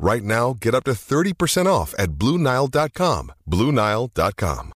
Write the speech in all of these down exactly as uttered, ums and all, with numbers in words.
Right now, get up to thirty percent off at Blue Nile dot com. Blue Nile dot com.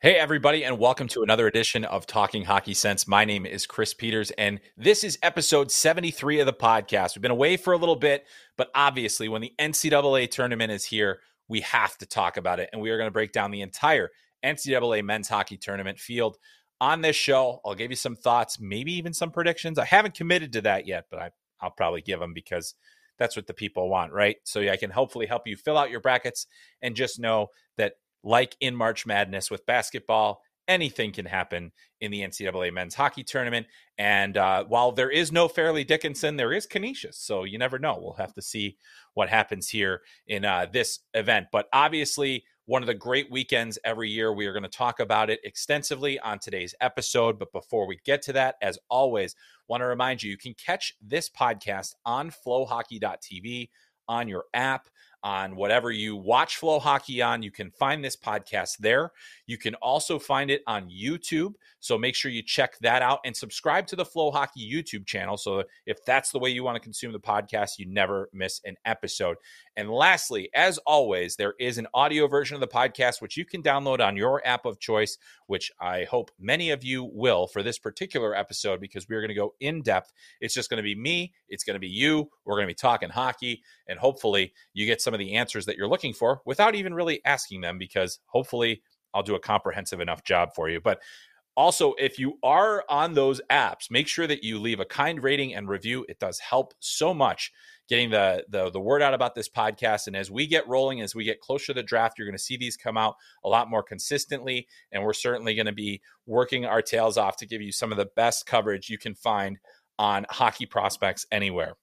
Hey, everybody, and welcome to another edition of Talking Hockey Sense. My name is Chris Peters, and this is episode seventy-three of the podcast. We've been away for a little bit, but obviously when the N C double A tournament is here, we have to talk about it, and we are going to break down the entire N C double A men's hockey tournament field on this show. I'll give you some thoughts, maybe even some predictions. I haven't committed to that yet, but I, I'll probably give them because that's what the people want, right? So yeah, I can hopefully help you fill out your brackets and just know that, like in March Madness with basketball, anything can happen in the N C double A men's hockey tournament. And uh, while there is no Fairleigh Dickinson, there is Canisius. So you never know. We'll have to see what happens here in uh, this event. But obviously, one of the great weekends every year. We are going to talk about it extensively on today's episode. But before we get to that, as always, want to remind you, you can catch this podcast on Flo Hockey dot T V, on your app, on whatever you watch Flow Hockey on. You can find this podcast there. You can also find it on YouTube. So make sure you check that out and subscribe to the Flow Hockey YouTube channel. So if that's the way you want to consume the podcast, you never miss an episode. And lastly, as always, there is an audio version of the podcast, which you can download on your app of choice, which I hope many of you will for this particular episode, because we're going to go in depth. It's just going to be me. It's going to be you. We're going to be talking hockey, and hopefully you get some of the answers that you're looking for without even really asking them, because hopefully I'll do a comprehensive enough job for you. But also, if you are on those apps, make sure that you leave a kind rating and review. It does help so much getting the, the, the word out about this podcast. And as we get rolling, as we get closer to the draft, you're going to see these come out a lot more consistently. And we're certainly going to be working our tails off to give you some of the best coverage you can find on hockey prospects anywhere.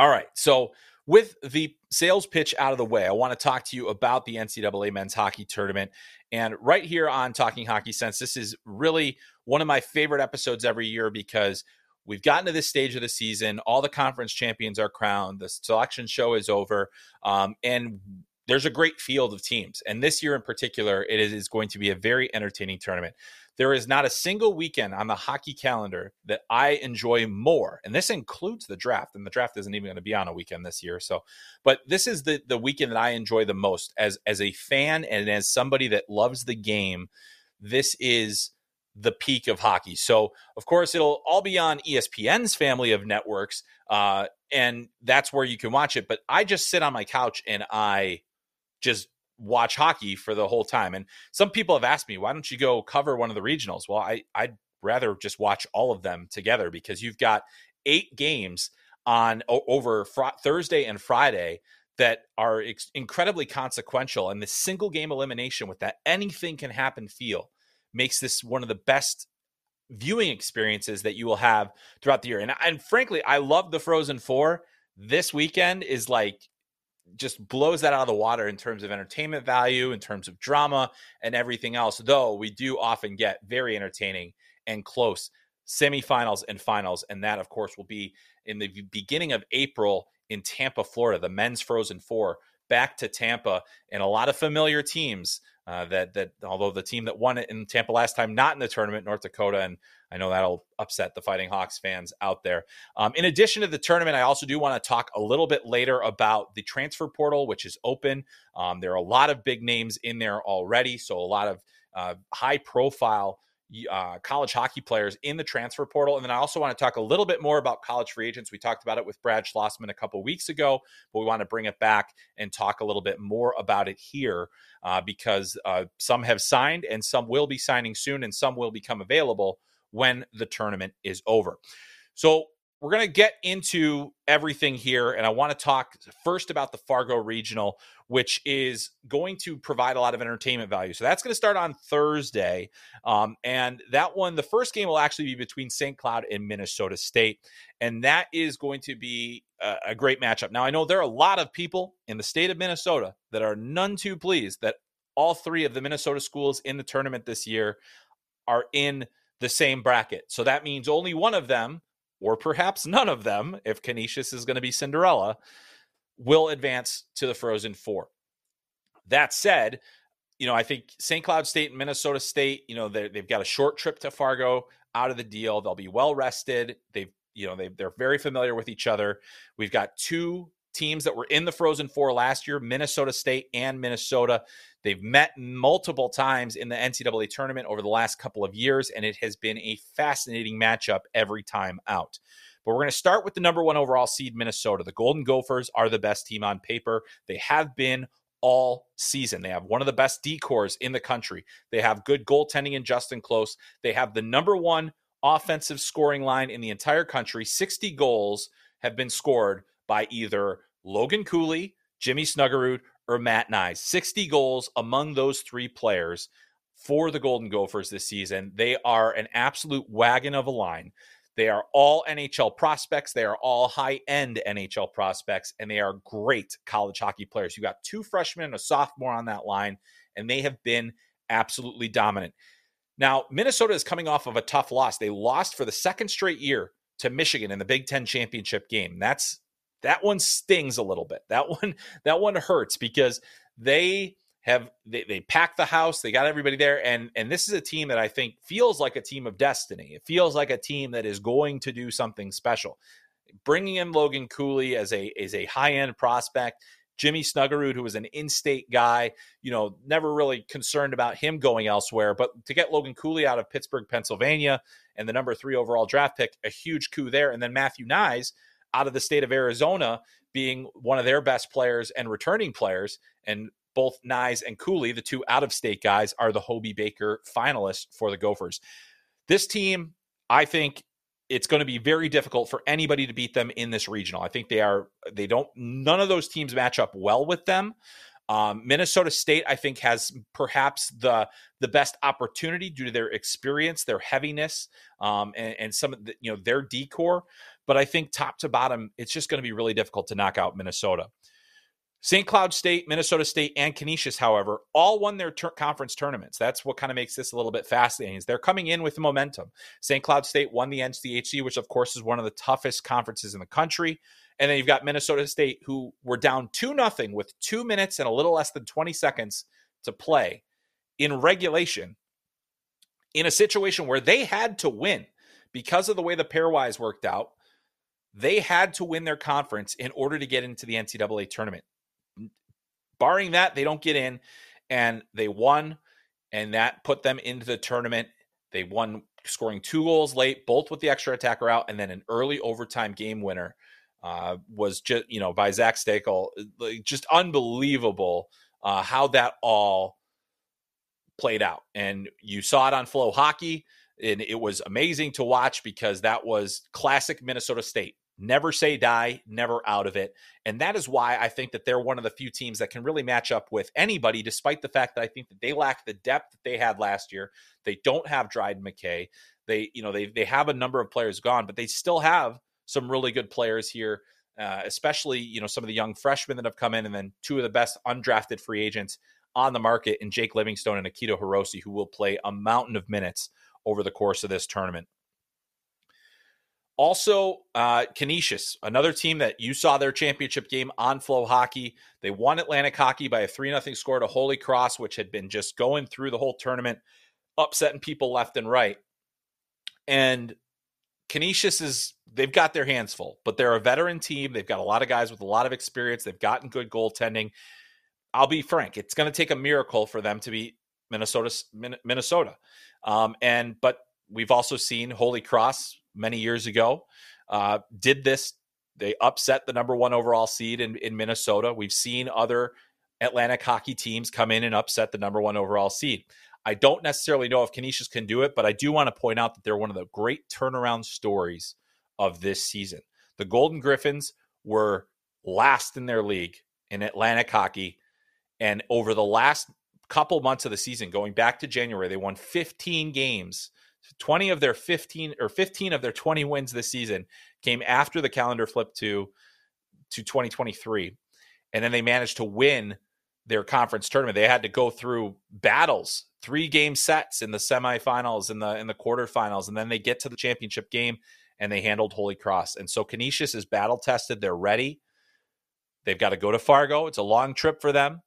All right. So with the sales pitch out of the way, I want to talk to you about the N C double A men's hockey tournament. And right here on Talking Hockey Sense, this is really one of my favorite episodes every year, because we've gotten to this stage of the season. All the conference champions are crowned. The selection show is over. Um, and there's a great field of teams. And this year in particular, it is going to be a very entertaining tournament. There is not a single weekend on the hockey calendar that I enjoy more, and this includes the draft, and the draft isn't even going to be on a weekend this year. So, but this is the the weekend that I enjoy the most as, as a fan and as somebody that loves the game. This is the peak of hockey. So, of course, it'll all be on E S P N's family of networks, uh, and that's where you can watch it. But I just sit on my couch and I just watch hockey for the whole time. And some people have asked me, why don't you go cover one of the regionals? Well, I, I'd rather just watch all of them together, because you've got eight games on over fr- Thursday and Friday that are ex- incredibly consequential. And the single game elimination with that anything can happen feel makes this one of the best viewing experiences that you will have throughout the year. And, and frankly, I love the Frozen Four. This weekend is like, just blows that out of the water in terms of entertainment value, in terms of drama and everything else, though we do often get very entertaining and close semifinals and finals. And that, of course, will be in the beginning of April in Tampa, Florida, the men's Frozen Four, back to Tampa, and a lot of familiar teams uh, that, that although the team that won it in Tampa last time, not in the tournament, North Dakota. And I know that'll upset the Fighting Hawks fans out there. Um, in addition to the tournament, I also do want to talk a little bit later about the transfer portal, which is open. Um, there are a lot of big names in there already. So a lot of uh, high profile Uh, college hockey players in the transfer portal. And then I also want to talk a little bit more about college free agents. We talked about it with Brad Schlossman a couple weeks ago, but we want to bring it back and talk a little bit more about it here uh, because uh, some have signed and some will be signing soon and some will become available when the tournament is over. So we're going to get into everything here. And I want to talk first about the Fargo Regional, which is going to provide a lot of entertainment value. So that's going to start on Thursday. Um, and that one, the first game will actually be between Saint Cloud and Minnesota State. And that is going to be a, a great matchup. Now, I know there are a lot of people in the state of Minnesota that are none too pleased that all three of the Minnesota schools in the tournament this year are in the same bracket. So that means only one of them, or perhaps none of them, if Canisius is going to be Cinderella, will advance to the Frozen Four. That said, you know, I think Saint Cloud State and Minnesota State, you know, they've got a short trip to Fargo out of the deal. They'll be well-rested. They've, you know, they've, they're very familiar with each other. We've got two teams that were in the Frozen Four last year, Minnesota State and Minnesota. They've met multiple times in the N C double A tournament over the last couple of years, and it has been a fascinating matchup every time out. But we're going to start with the number one overall seed, Minnesota. The Golden Gophers are the best team on paper. They have been all season. They have one of the best D-cores in the country. They have good goaltending in Justin Close. They have the number one offensive scoring line in the entire country. sixty goals have been scored by either Logan Cooley, Jimmy Snuggerud, or Matt Knies. sixty goals among those three players for the Golden Gophers this season. They are an absolute wagon of a line. They are all N H L prospects. They are all high-end N H L prospects, and they are great college hockey players. You got two freshmen and a sophomore on that line, and they have been absolutely dominant. Now, Minnesota is coming off of a tough loss. They lost for the second straight year to Michigan in the Big Ten championship game. That's That one stings a little bit. That one, that one hurts because they have they, they packed the house. They got everybody there, and and this is a team that I think feels like a team of destiny. It feels like a team that is going to do something special. Bringing in Logan Cooley as a is a high end prospect, Jimmy Snuggerud, who was an in-state guy, you know, never really concerned about him going elsewhere. But to get Logan Cooley out of Pittsburgh, Pennsylvania, and the number three overall draft pick, a huge coup there. And then Matthew Knies out of the state of Arizona, being one of their best players and returning players. And both Knies and Cooley, the two out-of-state guys, are the Hobey Baker finalists for the Gophers. This team, I think it's going to be very difficult for anybody to beat them in this regional. I think they are, they don't, none of those teams match up well with them. Um, Minnesota State, I think, has perhaps the the best opportunity due to their experience, their heaviness, um, and, and some of the, you know, their decor. But I think top to bottom, it's just going to be really difficult to knock out Minnesota. Saint Cloud State, Minnesota State, and Canisius, however, all won their ter- conference tournaments. That's what kind of makes this a little bit fascinating, is they're coming in with momentum. Saint Cloud State won the N C H C, which, of course, is one of the toughest conferences in the country. And then you've got Minnesota State, who were down two nothing with two minutes and a little less than twenty seconds to play in regulation, in a situation where they had to win because of the way the pairwise worked out. They had to win their conference in order to get into the N C double A tournament. Barring that, they don't get in, and they won, and that put them into the tournament. They won scoring two goals late, both with the extra attacker out, and then an early overtime game winner uh, was just, you know, by Zach Stakel. Just unbelievable uh, how that all played out. And you saw it on FloHockey, and it was amazing to watch because that was classic Minnesota State. Never say die, never out of it. And that is why I think that they're one of the few teams that can really match up with anybody, despite the fact that I think that they lack the depth that they had last year. They don't have Dryden McKay. They, you know, they they have a number of players gone, but they still have some really good players here, uh, especially, you know, some of the young freshmen that have come in, and then two of the best undrafted free agents on the market in Jake Livingstone and Akito Hirose, who will play a mountain of minutes over the course of this tournament. Also, uh, Canisius, another team that you saw their championship game on FloHockey. They won Atlantic Hockey by a three nothing score to Holy Cross, which had been just going through the whole tournament, upsetting people left and right. And Canisius is, they've got their hands full, but they're a veteran team. They've got a lot of guys with a lot of experience. They've gotten good goaltending. I'll be frank, it's going to take a miracle for them to beat Minnesota. Minnesota. Um, and, but we've also seen Holy Cross many years ago, uh, did this. They upset the number one overall seed in, in Minnesota. We've seen other Atlantic Hockey teams come in and upset the number one overall seed. I don't necessarily know if Canisius can do it, but I do want to point out that they're one of the great turnaround stories of this season. The Golden Griffins were last in their league in Atlantic Hockey, and over the last couple months of the season, going back to January, they won fifteen games. twenty of their fifteen or fifteen of their twenty wins this season came after the calendar flipped to, to twenty twenty-three. And then they managed to win their conference tournament. They had to go through battles, three game sets in the semifinals, in the, in the quarterfinals. And then they get to the championship game and they handled Holy Cross. And so Canisius is battle tested. They're ready. They've got to go to Fargo. It's a long trip for them,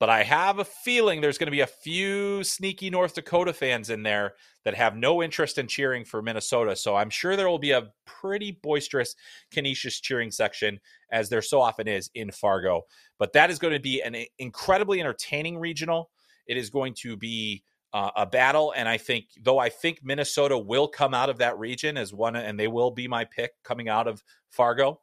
but I have a feeling there's going to be a few sneaky North Dakota fans in there that have no interest in cheering for Minnesota. So I'm sure there will be a pretty boisterous Canisius cheering section, as there so often is in Fargo. But that is going to be an incredibly entertaining regional. It is going to be uh, a battle. And I think, though I think Minnesota will come out of that region as one, and they will be my pick coming out of Fargo,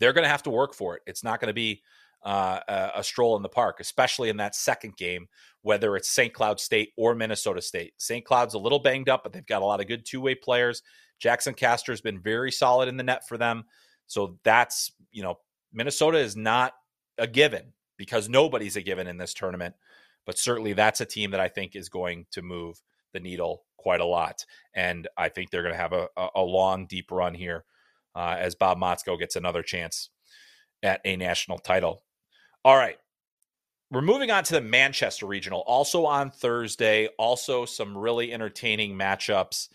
they're going to have to work for it. It's not going to be Uh, a, a stroll in the park, especially in that second game, whether it's Saint Cloud State or Minnesota State. Saint Cloud's a little banged up, but they've got a lot of good two-way players. Jackson Castor's been very solid in the net for them. So that's, you know, Minnesota is not a given because nobody's a given in this tournament, but certainly that's a team that I think is going to move the needle quite a lot. And I think they're going to have a, a long, deep run here uh, as Bob Motzko gets another chance at a national title. All right, we're moving on to the Manchester Regional, also on Thursday, also some really entertaining matchups,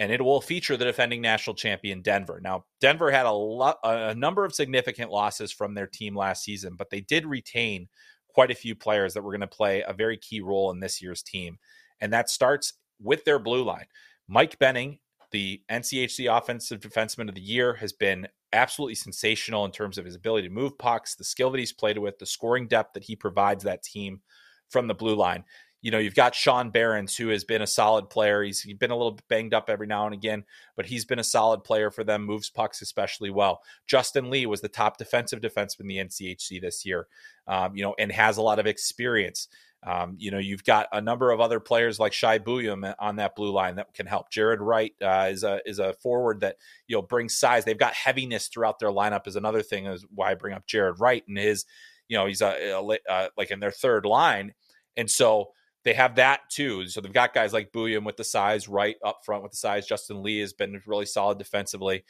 and it will feature the defending national champion, Denver. Now, Denver had a, lo- a number of significant losses from their team last season, but they did retain quite a few players that were going to play a very key role in this year's team, and that starts with their blue line. Mike Benning, the N C H C Offensive Defenseman of the Year, has been absolutely sensational in terms of his ability to move pucks, the skill that he's played with, the scoring depth that he provides that team from the blue line. You know, you've got Sean Behrens, who has been a solid player. He's been a little banged up every now and again, but he's been a solid player for them, moves pucks especially well. Justin Lee was the top defensive defenseman in the N C H C this year, um, you know, and has a lot of experience. Um, you know, you've got a number of other players like Shai Bouillon on that blue line that can help. Jared Wright uh, is a is a forward that, you know, brings size. They've got heaviness throughout their lineup is another thing is why I bring up Jared Wright and his, you know, he's a, a, uh, like in their third line. And so they have that too. So they've got guys like Bouillon with the size, Wright up front with the size. Justin Lee has been really solid defensively.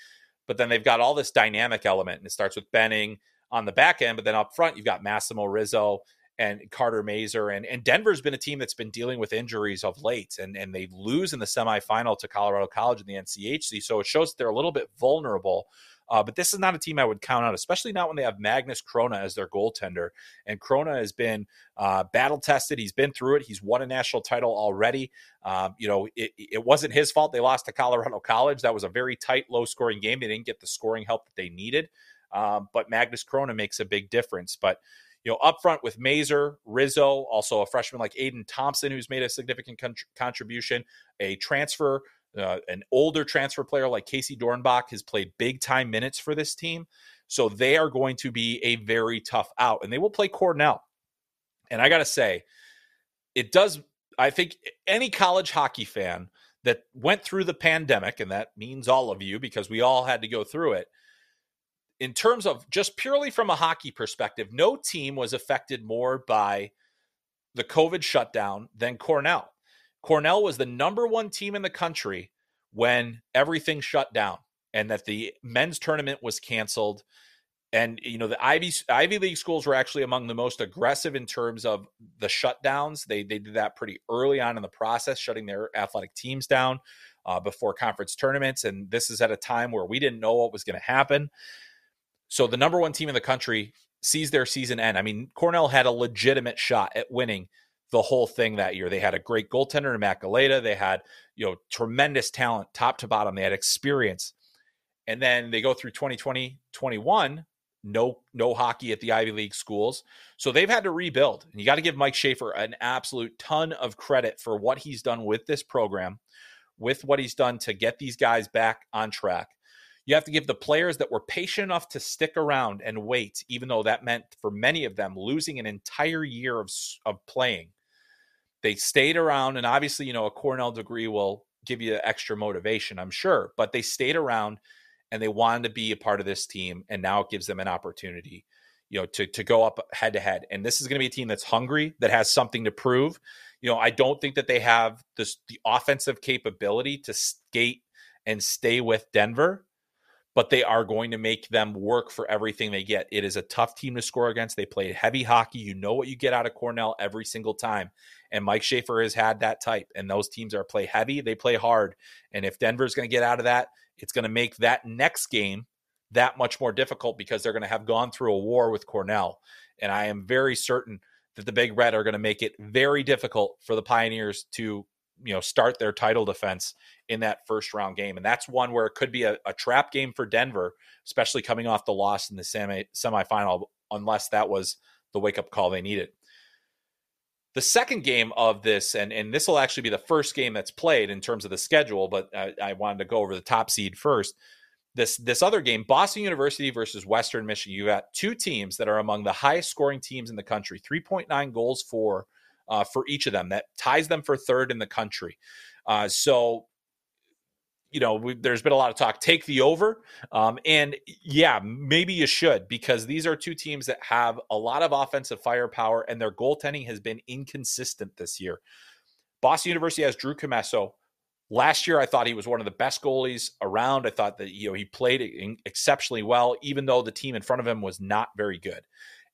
But then they've got all this dynamic element, and it starts with Benning on the back end, but then up front you've got Massimo Rizzo and Carter Mazur, and, and Denver's been a team that's been dealing with injuries of late, and, and they lose in the semifinal to Colorado College in the N C H C, so it shows that they're a little bit vulnerable, uh, but this is not a team I would count out, especially not when they have Magnus Chrona as their goaltender, and Chrona has been uh, battle-tested. He's been through it. He's won a national title already. Um, you know, it, it wasn't his fault they lost to Colorado College. That was a very tight, low-scoring game. They didn't get the scoring help that they needed, um, but Magnus Chrona makes a big difference, but you know, up front with Mazur, Rizzo, also a freshman like Aiden Thompson, who's made a significant con- contribution, a transfer, uh, an older transfer player like Casey Dornbach has played big-time minutes for this team. So they are going to be a very tough out, and they will play Cornell. And I got to say, it does, I think any college hockey fan that went through the pandemic, and that means all of you because we all had to go through it, in terms of just purely from a hockey perspective, no team was affected more by the COVID shutdown than Cornell. Cornell was the number one team in the country when everything shut down and that the men's tournament was canceled. And, you know, the Ivy, Ivy League schools were actually among the most aggressive in terms of the shutdowns. They, they did that pretty early on in the process, shutting their athletic teams down. uh, before conference tournaments. And this is at a time where we didn't know what was going to happen. So the number one team in the country sees their season end. I mean, Cornell had a legitimate shot at winning the whole thing that year. They had a great goaltender in Matt Knies. They had, you know, tremendous talent top to bottom. They had experience. And then they go through twenty twenty, twenty-one, no, no hockey at the Ivy League schools. So they've had to rebuild. And you got to give Mike Schaefer an absolute ton of credit for what he's done with this program, with what he's done to get these guys back on track. You have to give the players that were patient enough to stick around and wait, even though that meant for many of them losing an entire year of, of playing. They stayed around, and obviously, you know, a Cornell degree will give you extra motivation, I'm sure, but they stayed around and they wanted to be a part of this team, and now it gives them an opportunity, you know, to, to go up head-to-head. And this is going to be a team that's hungry, that has something to prove. You know, I don't think that they have this, the offensive capability to skate and stay with Denver, but they are going to make them work for everything they get. It is a tough team to score against. They play heavy hockey. You know what you get out of Cornell every single time. And Mike Schaefer has had that type. And those teams are play heavy. They play hard. And if Denver's going to get out of that, it's going to make that next game that much more difficult because they're going to have gone through a war with Cornell. And I am very certain that the Big Red are going to make it very difficult for the Pioneers to, you know, start their title defense in that first round game. And that's one where it could be a, a trap game for Denver, especially coming off the loss in the semi semifinal, unless that was the wake up call they needed. The second game of this, and, and this will actually be the first game that's played in terms of the schedule, but I, I wanted to go over the top seed first. This, this other game, Boston University versus Western Michigan, you've got two teams that are among the highest scoring teams in the country, three point nine goals for Uh, for each of them. That ties them for third in the country. Uh, so, you know, we, there's been a lot of talk. Take the over. Um, and yeah, maybe you should, because these are two teams that have a lot of offensive firepower, and their goaltending has been inconsistent this year. Boston University has Drew Camesso. Last year, I thought he was one of the best goalies around. I thought that, you know, he played in, exceptionally well, even though the team in front of him was not very good.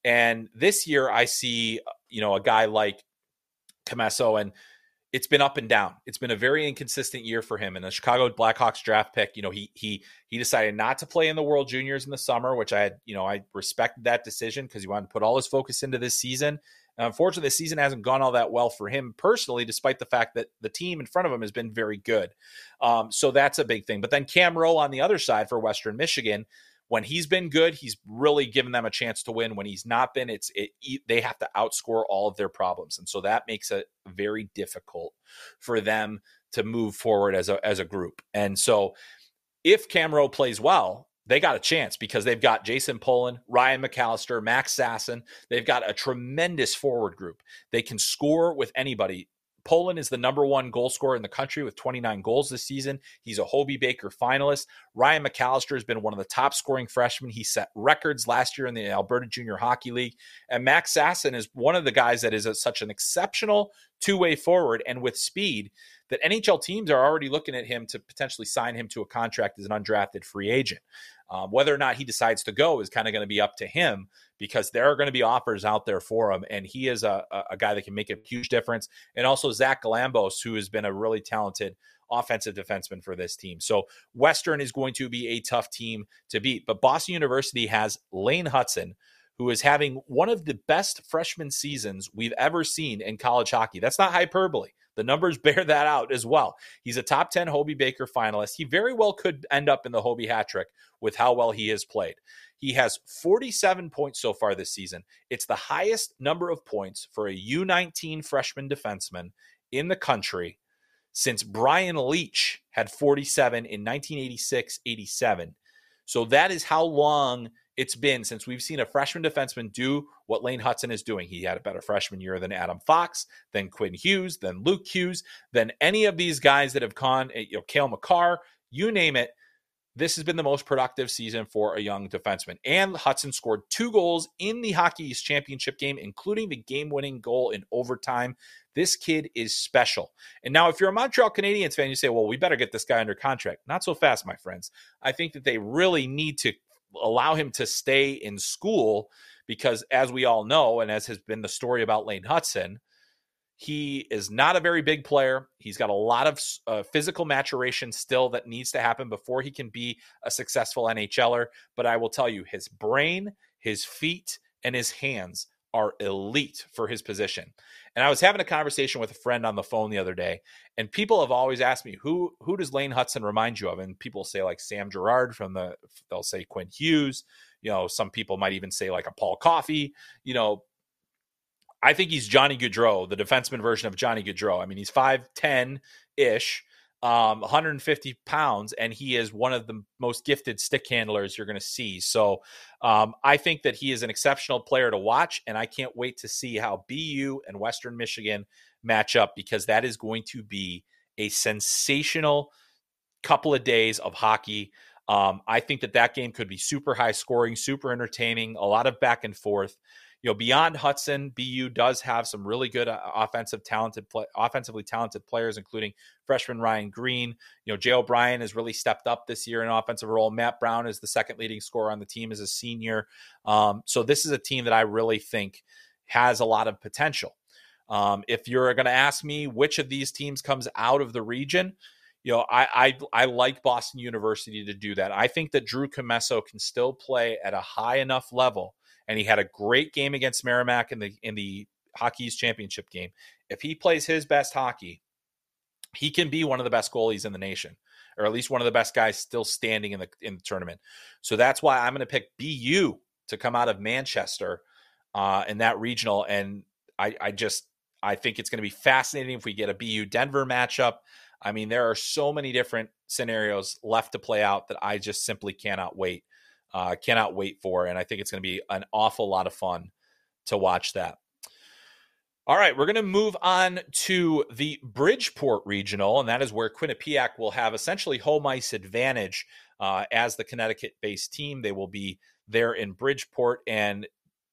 And this year, I see, you know, a guy like Camesso, and it's been up and down. It's been a very inconsistent year for him. And the Chicago Blackhawks draft pick, you know, he he he decided not to play in the World Juniors in the summer, which I had, you know, I respected that decision because he wanted to put all his focus into this season. And unfortunately, the season hasn't gone all that well for him personally, despite the fact that the team in front of him has been very good. Um, so that's a big thing. But then Cam Rowe on the other side for Western Michigan, when he's been good, he's really given them a chance to win. When he's not been, it's it, they have to outscore all of their problems. And so that makes it very difficult for them to move forward as a as a group. And so if Cam Rowe plays well, they got a chance because they've got Jason Pullen, Ryan McAllister, Max Sasson. They've got a tremendous forward group. They can score with anybody. Poland is the number one goal scorer in the country with twenty-nine goals this season. He's a Hobey Baker finalist. Ryan McAllister has been one of the top scoring freshmen. He set records last year in the Alberta Junior Hockey League. And Max Sasson is one of the guys that is a, such an exceptional two-way forward and with speed that N H L teams are already looking at him to potentially sign him to a contract as an undrafted free agent. Um, whether or not he decides to go is kind of going to be up to him because there are going to be offers out there for him. And he is a, a guy that can make a huge difference. And also Zach Galambos, who has been a really talented offensive defenseman for this team. So Western is going to be a tough team to beat. But Boston University has Lane Hutson, who is having one of the best freshman seasons we've ever seen in college hockey. That's not hyperbole. The numbers bear that out as well. He's a top ten Hobey Baker finalist. He very well could end up in the Hobey hat trick with how well he has played. He has forty-seven points so far this season. It's the highest number of points for a U nineteen freshman defenseman in the country since Brian Leach had forty-seven in nineteen eighty-six eighty-seven. So that is how long it's been since we've seen a freshman defenseman do what Lane Hutson is doing. He had a better freshman year than Adam Fox, than Quinn Hughes, than Luke Hughes, than any of these guys that have gone, you know, Cale Makar, you name it. This has been the most productive season for a young defenseman. And Hutson scored two goals in the Hockey East Championship game, including the game-winning goal in overtime. This kid is special. And now if you're a Montreal Canadiens fan, you say, well, we better get this guy under contract. Not so fast, my friends. I think that they really need to allow him to stay in school because, as we all know, and as has been the story about Lane Hutson, He is not a very big player. He's got a lot of uh, physical maturation still that needs to happen before he can be a successful N H L er. But I will tell you, his brain, his feet, and his hands are elite for his position. And I was having a conversation with a friend on the phone the other day, and people have always asked me, who who does Lane Hutson remind you of? And people say like Sam Girard from the, they'll say Quinn Hughes. You know, some people might even say like a Paul Coffey, you know. I think he's Johnny Gaudreau, the defenseman version of Johnny Gaudreau. I mean, he's five ten-ish, um, one hundred fifty pounds, and he is one of the most gifted stick handlers you're going to see. So um, I think that he is an exceptional player to watch, and I can't wait to see how B U and Western Michigan match up, because that is going to be a sensational couple of days of hockey. Um, I think that that game could be super high scoring, super entertaining, a lot of back and forth. You know, beyond Hutson, B U does have some really good uh, offensive talented, play, offensively talented players, including freshman Ryan Green. You know, Jay O'Brien has really stepped up this year in an offensive role. Matt Brown is the second leading scorer on the team as a senior. Um, so this is a team that I really think has a lot of potential. Um, if you're going to ask me which of these teams comes out of the region, you know, I, I I like Boston University to do that. I think that Drew Commesso can still play at a high enough level. And he had a great game against Merrimack in the in the Hockey's championship game. If he plays his best hockey, he can be one of the best goalies in the nation, or at least one of the best guys still standing in the in the tournament. So that's why I'm going to pick B U to come out of Manchester uh, in that regional. And I, I just I think it's going to be fascinating if we get a B U Denver matchup. I mean, there are so many different scenarios left to play out that I just simply cannot wait. Uh, cannot wait for, and I think it's going to be an awful lot of fun to watch that. All right, we're going to move on to the Bridgeport Regional, and that is where Quinnipiac will have essentially home ice advantage uh, as the Connecticut-based team. They will be there in Bridgeport, and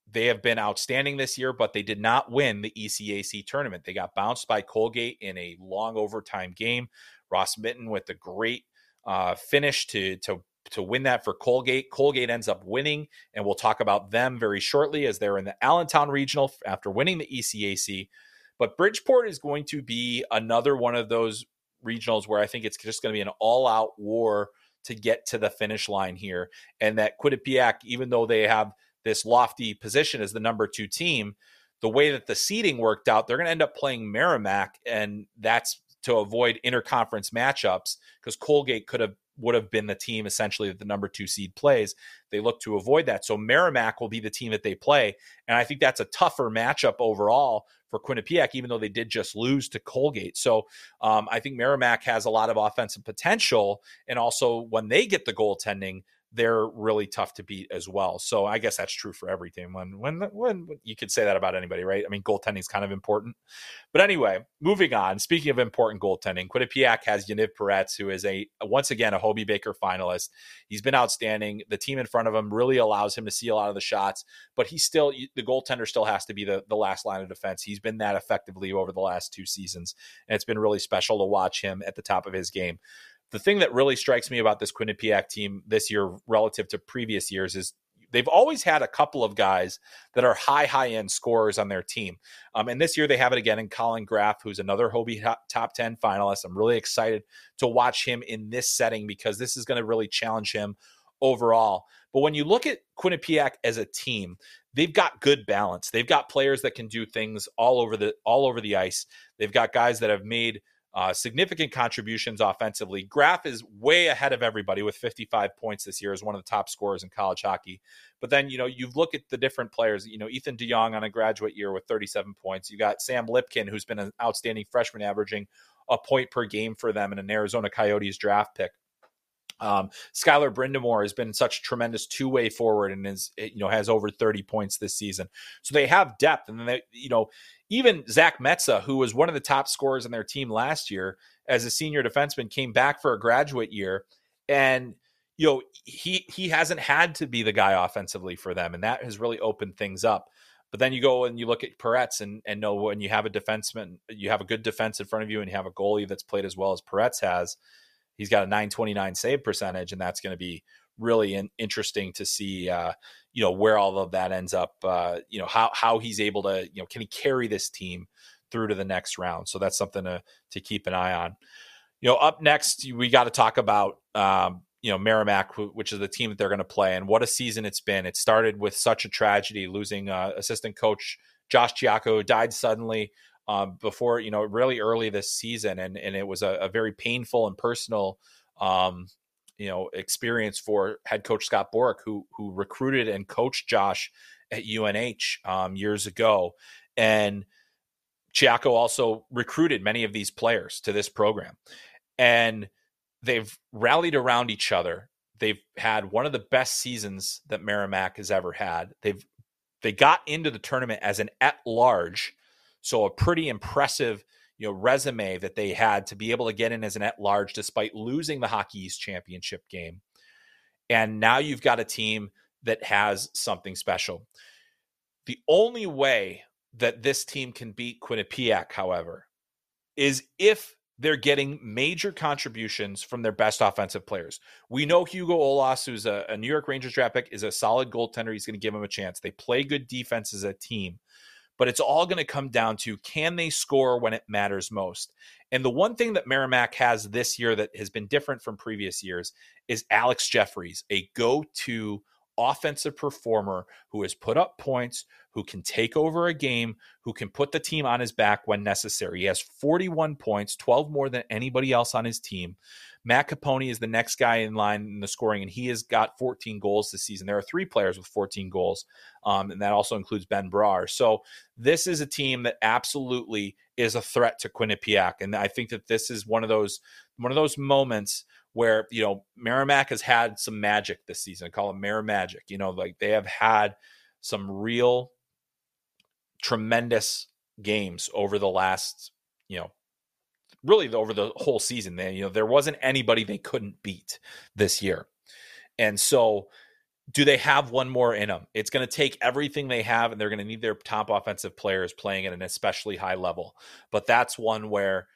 they have been outstanding this year, but they did not win the E C A C tournament. They got bounced by Colgate in a long overtime game. Ross Mitten with a great uh, finish to to. to win that for Colgate. Colgate ends up winning, and we'll talk about them very shortly as they're in the Allentown Regional after winning the E C A C. But Bridgeport is going to be another one of those regionals where I think it's just going to be an all-out war to get to the finish line here. And that Quinnipiac, even though they have this lofty position as the number two team, the way that the seeding worked out, they're going to end up playing Merrimack, and that's to avoid interconference matchups, because Colgate could have would have been the team essentially that the number two seed plays. They look to avoid that. So Merrimack will be the team that they play. And I think that's a tougher matchup overall for Quinnipiac, even though they did just lose to Colgate. So um, I think Merrimack has a lot of offensive potential. And also when they get the goaltending, they're really tough to beat as well. So I guess that's true for every team. When, when, when you could say that about anybody, right? I mean, goaltending is kind of important, but anyway, moving on, speaking of important goaltending, Quinnipiac has Yaniv Peretz, who is a, once again, a Hobey Baker finalist. He's been outstanding. The team in front of him really allows him to see a lot of the shots, but he still, the goaltender still has to be the, the last line of defense. He's been that effectively over the last two seasons. And it's been really special to watch him at the top of his game. The thing that really strikes me about this Quinnipiac team this year relative to previous years is they've always had a couple of guys that are high, high-end scorers on their team. Um, and this year they have it again in Colin Graff, who's another Hobey top ten finalist. I'm really excited to watch him in this setting because this is going to really challenge him overall. But when you look at Quinnipiac as a team, they've got good balance. They've got players that can do things all over the all over the ice. They've got guys that have made – Uh, significant contributions offensively. Graff is way ahead of everybody with fifty-five points this year as one of the top scorers in college hockey. But then, you know, you look at the different players, you know, Ethan DeYoung on a graduate year with thirty-seven points. You got Sam Lipkin, who's been an outstanding freshman, averaging a point per game for them and an Arizona Coyotes draft pick. Um, Skylar Brindamore has been such a tremendous two-way forward and is, you know, has over thirty points this season. So they have depth. And then they, you know, even Zach Metza, who was one of the top scorers on their team last year as a senior defenseman, came back for a graduate year. And, you know, he, he hasn't had to be the guy offensively for them. And that has really opened things up. But then you go and you look at Peretz and, and know when you have a defenseman, you have a good defense in front of you and you have a goalie that's played as well as Peretz has. He's got a nine twenty-nine save percentage, and that's going to be really in, interesting to see, uh, you know, where all of that ends up, uh, you know, how how he's able to, you know, can he carry this team through to the next round. So that's something to to keep an eye on. You know, up next, we got to talk about, um, you know, Merrimack, which is the team that they're going to play. And what a season it's been. It started with such a tragedy, losing uh, assistant coach Josh Giacco, who died suddenly um, before, you know, really early this season. And and it was a, a very painful and personal, um, you know, experience for head coach Scott Borick, who who recruited and coached Josh at U N H um, years ago. And Giacco also recruited many of these players to this program, and they've rallied around each other. They've had one of the best seasons that Merrimack has ever had. They've, they got into the tournament as an at-large. So a pretty impressive, you know, resume that they had to be able to get in as an at-large despite losing the Hockey East Championship game. And now you've got a team that has something special. The only way that this team can beat Quinnipiac, however, is if they're getting major contributions from their best offensive players. We know Hugo Olas, who's a, a New York Rangers draft pick, is a solid goaltender. He's going to give them a chance. They play good defense as a team, but it's all going to come down to, can they score when it matters most? And the one thing that Merrimack has this year that has been different from previous years is Alex Jeffries, a go-to offensive performer who has put up points, who can take over a game, who can put the team on his back when necessary. He has forty-one points, twelve more than anybody else on his team. Matt Capone is the next guy in line in the scoring, and he has got fourteen goals this season. There are three players with fourteen goals, um, and that also includes Ben Brar. So this is a team that absolutely is a threat to Quinnipiac, and I think that this is one of those one of those moments where, you know, Merrimack has had some magic this season. I call it Merrimack magic. You know, like they have had some real tremendous games over the last, you know, really over the whole season. They, you know, there wasn't anybody they couldn't beat this year. And so do they have one more in them? It's going to take everything they have, and they're going to need their top offensive players playing at an especially high level. But that's one where,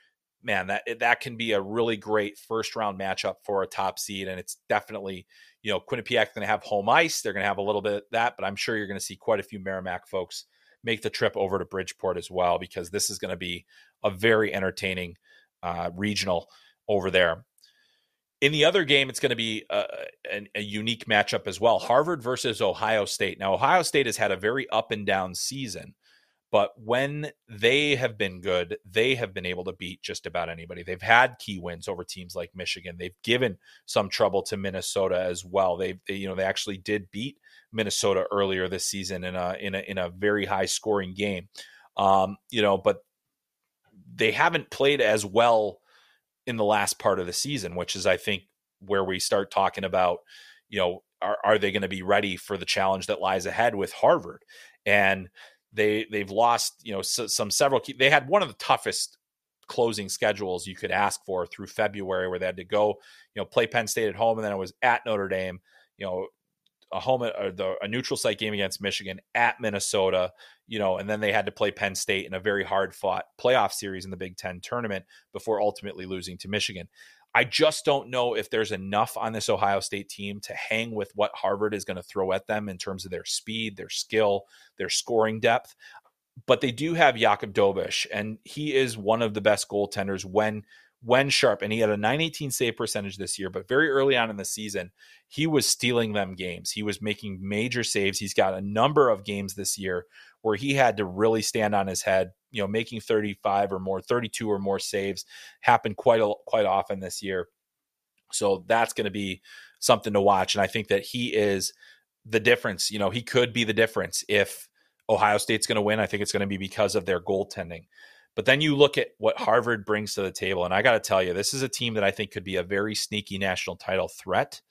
man, that that can be a really great first round matchup for a top seed. And it's definitely, you know, Quinnipiac's going to have home ice. They're going to have a little bit of that, but I'm sure you're going to see quite a few Merrimack folks make the trip over to Bridgeport as well, because this is going to be a very entertaining uh, regional over there. In the other game, it's going to be a, a, a unique matchup as well. Harvard versus Ohio State. Now, Ohio State has had a very up and down season, but when they have been good, they have been able to beat just about anybody. They've had key wins over teams like Michigan. They've given some trouble to Minnesota as well. They, they you know, they actually did beat Minnesota earlier this season in a in a in a very high scoring game. Um, you know, but they haven't played as well in the last part of the season, which is, I think, where we start talking about, you know, are are they going to be ready for the challenge that lies ahead with Harvard? And They they've lost, you know, so, some several key. They had one of the toughest closing schedules you could ask for through February, where they had to go, you know, play Penn State at home, and then it was at Notre Dame, you know, a home or the a neutral site game against Michigan, at Minnesota, you know, and then they had to play Penn State in a very hard fought playoff series in the Big Ten tournament before ultimately losing to Michigan. I just don't know if there's enough on this Ohio State team to hang with what Harvard is going to throw at them in terms of their speed, their skill, their scoring depth. But they do have Jakub Dobiš, and he is one of the best goaltenders when when sharp. And he had a nine eighteen save percentage this year, but very early on in the season, he was stealing them games. He was making major saves. He's got a number of games this year where he had to really stand on his head, you know, making thirty-five or more, thirty-two or more saves happened quite a, quite often this year. So that's going to be something to watch. And I think that he is the difference. You know, he could be the difference. If Ohio State's going to win, I think it's going to be because of their goaltending. But then you look at what Harvard brings to the table. And I got to tell you, this is a team that I think could be a very sneaky national title threat.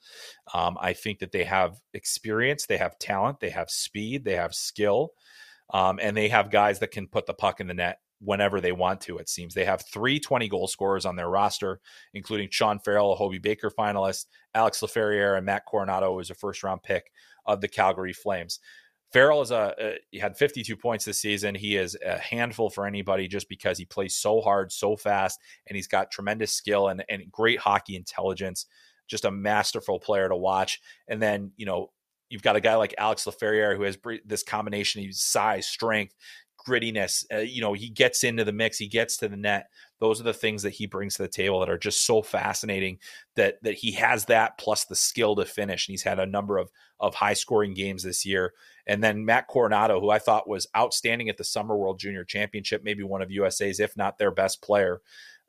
Um, I think that they have experience, they have talent, they have speed, they have skill. Um, and they have guys that can put the puck in the net whenever they want to, it seems. They have three twenty-goal scorers on their roster, including Sean Farrell, a Hobey Baker finalist, Alex LaFerriere, and Matt Coronado, who is a first-round pick of the Calgary Flames. Farrell is a, a, he had fifty-two points this season. He is a handful for anybody just because he plays so hard, so fast, and he's got tremendous skill and, and great hockey intelligence. Just a masterful player to watch. And then, you know, you've got a guy like Alex LaFerriere, who has this combination of size, strength, grittiness. Uh, you know, he gets into the mix, he gets to the net. Those are the things that he brings to the table that are just so fascinating, that that he has that plus the skill to finish. And he's had a number of of high scoring games this year. And then Matt Coronado, who I thought was outstanding at the Summer World Junior Championship, maybe one of U S A's, if not their best player.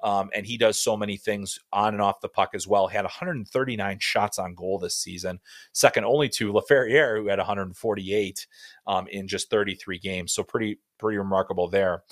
Um, and he does so many things on and off the puck as well. He had one hundred thirty-nine shots on goal this season, second only to Laferriere, who had one hundred forty-eight um, in just thirty-three games. So pretty, pretty remarkable there.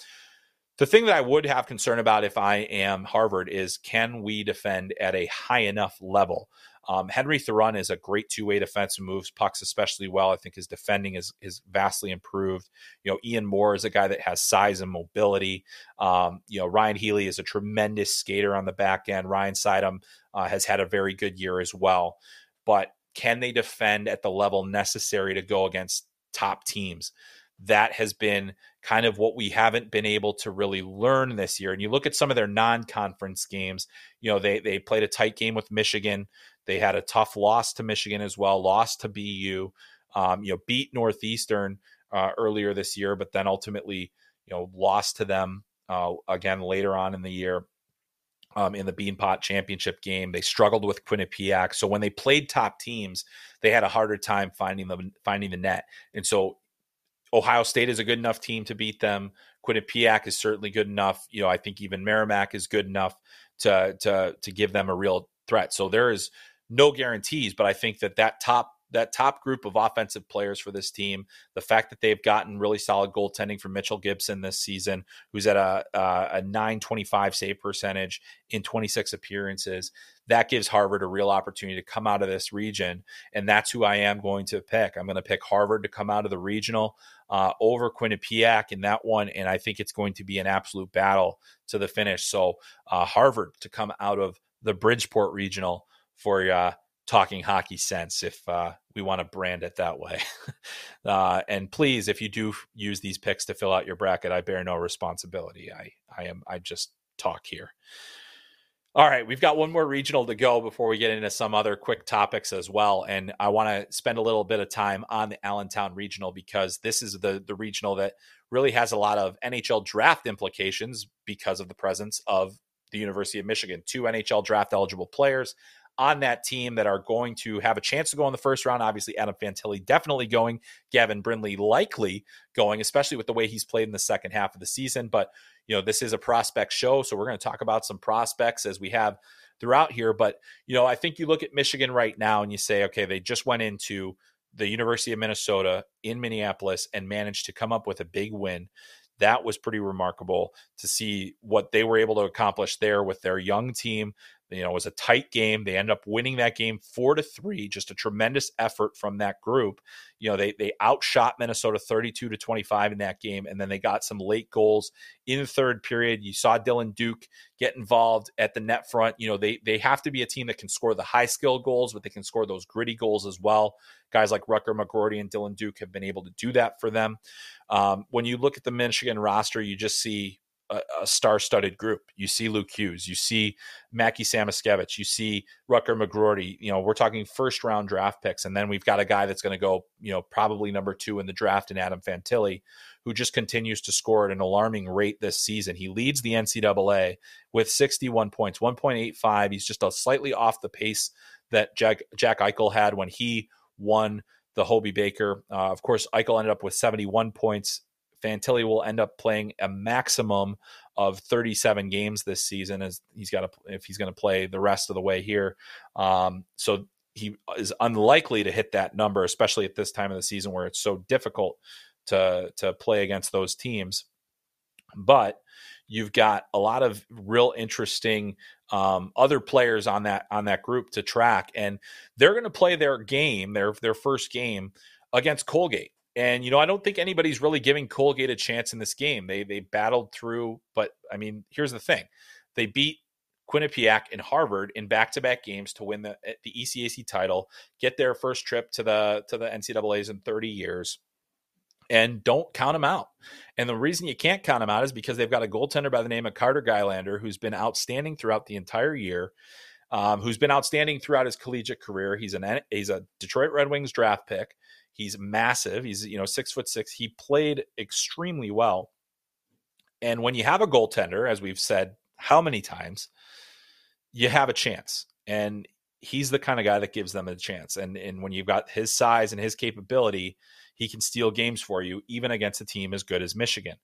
The thing that I would have concern about if I am Harvard is, can we defend at a high enough level? Um, Henry Thrun is a great two-way defense, moves pucks especially well. I think his defending is is vastly improved. You know, Ian Moore is a guy that has size and mobility. Um, you know, Ryan Healy is a tremendous skater on the back end. Ryan Sidem uh, has had a very good year as well. But can they defend at the level necessary to go against top teams? That has been kind of what we haven't been able to really learn this year. And you look at some of their non-conference games, you know, they they played a tight game with Michigan. They had a tough loss to Michigan as well, lost to B U, um, you know, beat Northeastern uh, earlier this year, but then ultimately, you know, lost to them uh, again later on in the year um, in the Beanpot Championship game. They struggled with Quinnipiac. So when they played top teams, they had a harder time finding them, finding the net. And so Ohio State is a good enough team to beat them. Quinnipiac is certainly good enough. You know, I think even Merrimack is good enough to to to give them a real threat. So there is no guarantees, but I think that that top that top group of offensive players for this team, the fact that they've gotten really solid goaltending from Mitchell Gibson this season, who's at a a nine twenty-five save percentage in twenty-six appearances, that gives Harvard a real opportunity to come out of this region. And that's who I am going to pick. I'm going to pick Harvard to come out of the regional uh, over Quinnipiac in that one. And I think it's going to be an absolute battle to the finish. So uh, Harvard to come out of the Bridgeport regional for uh, Talking Hockey Sense, if uh, we want to brand it that way. uh, and please, if you do use these picks to fill out your bracket, I bear no responsibility. I, I am, I just talk here. All right, we've got one more regional to go before we get into some other quick topics as well. And I want to spend a little bit of time on the Allentown regional, because this is the, the regional that really has a lot of N H L draft implications because of the presence of the University of Michigan. Two N H L draft eligible players on that team that are going to have a chance to go in the first round. Obviously, Adam Fantilli definitely going, Gavin Brindley likely going, especially with the way he's played in the second half of the season. But, you know, this is a prospect show, so we're going to talk about some prospects as we have throughout here. But, you know, I think you look at Michigan right now and you say, okay, they just went into the University of Minnesota in Minneapolis and managed to come up with a big win. That was pretty remarkable to see what they were able to accomplish there with their young team. You know, it was a tight game. They end up winning that game four to three, just a tremendous effort from that group. You know, they, they outshot Minnesota thirty-two to twenty-five in that game. And then they got some late goals in the third period. You saw Dylan Duke get involved at the net front. You know, they, they have to be a team that can score the high skill goals, but they can score those gritty goals as well. Guys like Rucker McGroarty and Dylan Duke have been able to do that for them. Um, when you look at the Michigan roster, you just see a, a star-studded group. You see Luke Hughes, you see Mackie Samuskevich, you see Rucker McGroarty. You know, we're talking first round draft picks. And then we've got a guy that's going to go, you know, probably number two in the draft in Adam Fantilli, who just continues to score at an alarming rate this season. He leads the N C double A with sixty-one points, one point eight five. He's just a slightly off the pace that Jack, Jack Eichel had when he won the Hobey Baker. Uh, of course, Eichel ended up with seventy-one points. Fantilli will end up playing a maximum of thirty-seven games this season, as he's got to, if he's going to play the rest of the way here. Um, so he is unlikely to hit that number, especially at this time of the season where it's so difficult to to play against those teams. But you've got a lot of real interesting um, other players on that on that group to track, and they're going to play their game, their their first game against Colgate. And, you know, I don't think anybody's really giving Colgate a chance in this game. They they battled through, but, I mean, here's the thing. They beat Quinnipiac and Harvard in back-to-back games to win the the E C A C title, get their first trip to the to the N C double A's in thirty years, and don't count them out. And the reason you can't count them out is because they've got a goaltender by the name of Carter Guylander, who's been outstanding throughout the entire year, um, who's been outstanding throughout his collegiate career. He's an he's a Detroit Red Wings draft pick. He's massive. He's, you know, six foot six. He played extremely well. And when you have a goaltender, as we've said how many times, you have a chance. And he's the kind of guy that gives them a chance. And, and when you've got his size and his capability, he can steal games for you, even against a team as good as Michigan.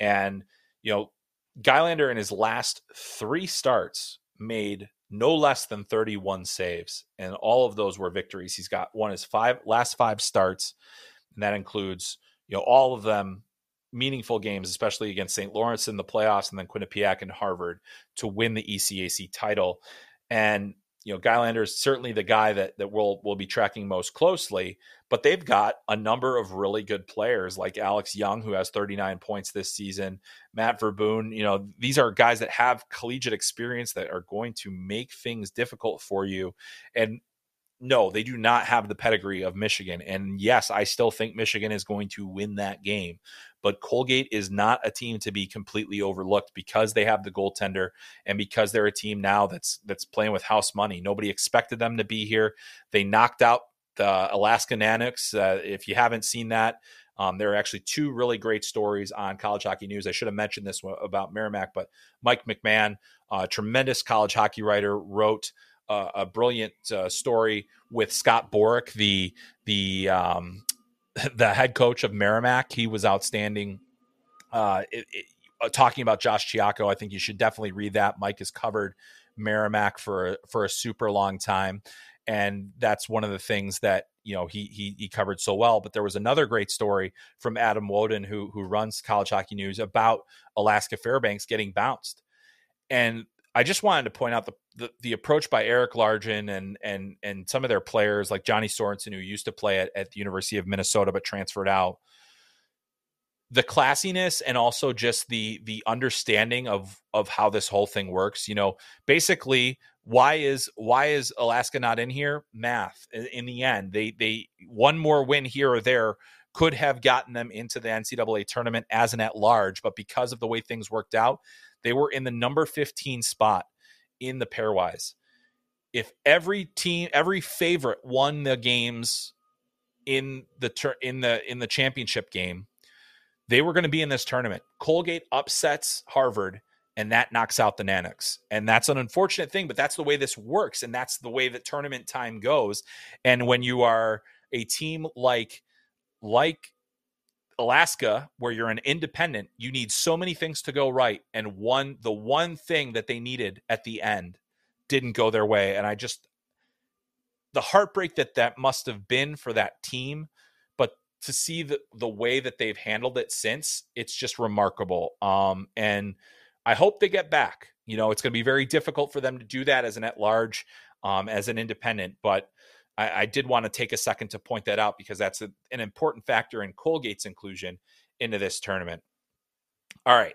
And, you know, Guylander in his last three starts made no less than thirty-one saves. And all of those were victories. He's got won his five last five starts. And that includes, you know, all of them meaningful games, especially against Saint Lawrence in the playoffs and then Quinnipiac and Harvard to win the E C A C title. And, you know, Guylander is certainly the guy that that we'll, we'll be tracking most closely, but they've got a number of really good players like Alex Young, who has thirty-nine points this season, Matt Verboon. You know, these are guys that have collegiate experience that are going to make things difficult for you. And no, they do not have the pedigree of Michigan. And yes, I still think Michigan is going to win that game, but Colgate is not a team to be completely overlooked because they have the goaltender and because they're a team now that's that's playing with house money. Nobody expected them to be here. They knocked out the Alaska Nanox. Uh, if you haven't seen that, um, there are actually two really great stories on College Hockey News. I should have mentioned this one about Merrimack, but Mike McMahon, a tremendous college hockey writer, wrote Uh, a brilliant uh, story with Scott Borick, the the um, the head coach of Merrimack. He was outstanding. Uh, it, it, uh, talking about Josh Ciacco, I think you should definitely read that. Mike has covered Merrimack for for a super long time, and that's one of the things that you know he he, he covered so well. But there was another great story from Adam Woden, who who runs College Hockey News, about Alaska Fairbanks getting bounced. And I just wanted to point out the, the the approach by Eric Largin and and and some of their players like Johnny Sorensen, who used to play at, at the University of Minnesota but transferred out. The classiness and also just the the understanding of of how this whole thing works. You know, basically, why is why is Alaska not in here? Math. In, in the end, they they one more win here or there could have gotten them into the N C double A tournament as an at-large, but because of the way things worked out, they were in the number fifteen spot in the pairwise. If every team, every favorite won the games in the tur- in the in the championship game, they were going to be in this tournament. Colgate upsets Harvard, and that knocks out the Nanox. And that's an unfortunate thing, but that's the way this works, and that's the way that tournament time goes. And when you are a team like like Alaska, where you're an independent, you need so many things to go right. And one, the one thing that they needed at the end didn't go their way. And I just, the heartbreak that that must have been for that team, but to see the, the way that they've handled it since, it's just remarkable. Um, and I hope they get back. You know, it's going to be very difficult for them to do that as an at-large, um, as an independent, but I, I did want to take a second to point that out because that's a, an important factor in Colgate's inclusion into this tournament. All right.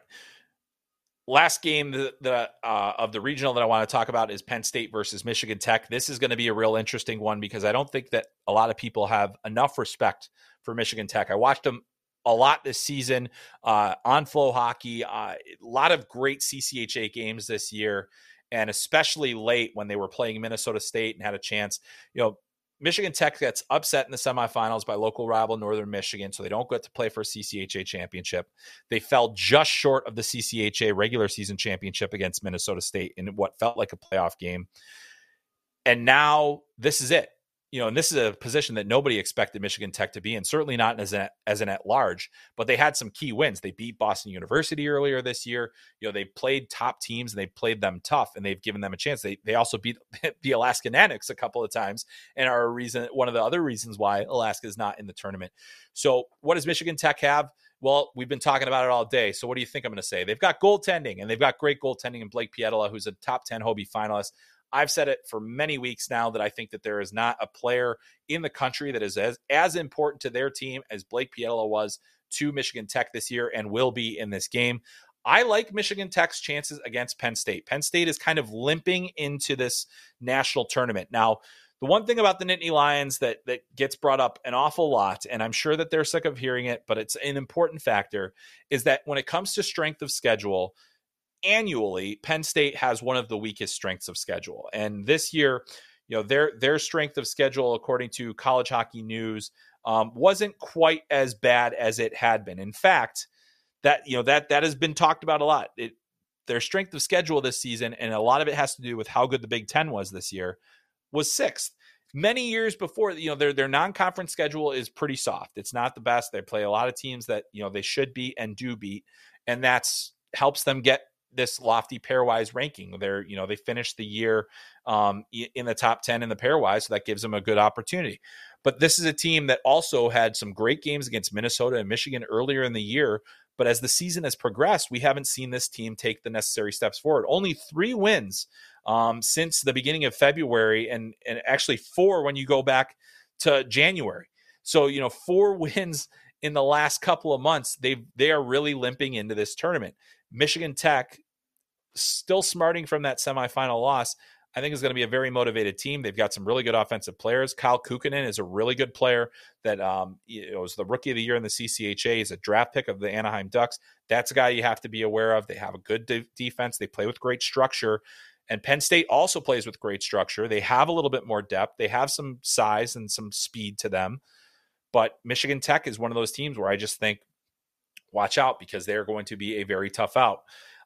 Last game the, the, uh, of the regional that I want to talk about is Penn State versus Michigan Tech. This is going to be a real interesting one because I don't think that a lot of people have enough respect for Michigan Tech. I watched them a lot this season uh, on FloHockey. Uh, a lot of great C C H A games this year, and especially late when they were playing Minnesota State and had a chance. You know, Michigan Tech gets upset in the semifinals by local rival Northern Michigan, so they don't get to play for a C C H A championship. They fell just short of the C C H A regular season championship against Minnesota State in what felt like a playoff game. And now this is it. You know, and this is a position that nobody expected Michigan Tech to be in, certainly not as an, as an at-large, but they had some key wins. They beat Boston University earlier this year. You know, they played top teams and they played them tough and they've given them a chance. They they also beat the Alaska Nanox a couple of times and are a reason, one of the other reasons why Alaska is not in the tournament. So what does Michigan Tech have? Well, we've been talking about it all day. So what do you think I'm going to say? They've got goaltending, and they've got great goaltending in Blake Pietrala, who's a top ten Hobey finalist. I've said it for many weeks now that I think that there is not a player in the country that is as, as important to their team as Blake Pietrala was to Michigan Tech this year and will be in this game. I like Michigan Tech's chances against Penn State. Penn State is kind of limping into this national tournament. Now, the one thing about the Nittany Lions that that gets brought up an awful lot, and I'm sure that they're sick of hearing it, but it's an important factor, is that when it comes to strength of schedule, annually, Penn State has one of the weakest strengths of schedule. And this year, you know, their their strength of schedule, according to College Hockey News, um, wasn't quite as bad as it had been. In fact, that, you know, that, that has been talked about a lot. It, their strength of schedule this season, and a lot of it has to do with how good the Big Ten was this year, was sixth. Many years before, you know, their their non-conference schedule is pretty soft. It's not the best. They play a lot of teams that, you know, they should beat and do beat, and that's helps them get this lofty pairwise ranking. They're, you know, they finished the year um, in the top ten in the pairwise, so that gives them a good opportunity. But this is a team that also had some great games against Minnesota and Michigan earlier in the year. But as the season has progressed, we haven't seen this team take the necessary steps forward. Only three wins um, since the beginning of February, and, and actually four when you go back to January. So, you know, four wins in the last couple of months. They they are really limping into this tournament. Michigan Tech, still smarting from that semifinal loss, I think is going to be a very motivated team. They've got some really good offensive players. Kyle Kukkonen is a really good player that um, you know, was the rookie of the year in the C C H A. He's a draft pick of the Anaheim Ducks. That's a guy you have to be aware of. They have a good de- defense. They play with great structure. And Penn State also plays with great structure. They have a little bit more depth. They have some size and some speed to them. But Michigan Tech is one of those teams where I just think, watch out, because they're going to be a very tough out.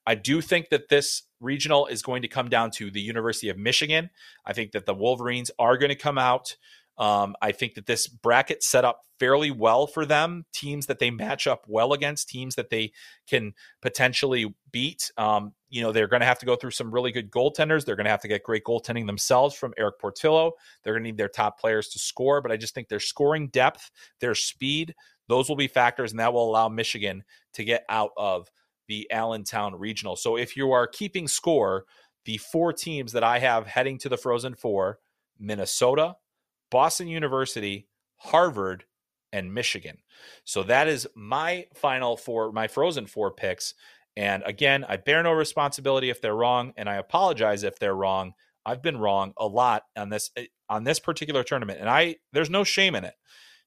I do think that this regional is going to come down to the University of Michigan. I think that the Wolverines are going to come out. Um, I think that this bracket set up fairly well for them, teams that they match up well against, teams that they can potentially beat. Um, you know, they're going to have to go through some really good goaltenders. They're going to have to get great goaltending themselves from Eric Portillo. They're going to need their top players to score, but I just think their scoring depth, their speed, those will be factors, and that will allow Michigan to get out of the Allentown Regional. So if you are keeping score, the four teams that I have heading to the Frozen Four, Minnesota, Boston University, Harvard, and Michigan. So that is my final four, my Frozen Four picks. And again, I bear no responsibility if they're wrong, and I apologize if they're wrong. I've been wrong a lot on this on this particular tournament, and I there's no shame in it.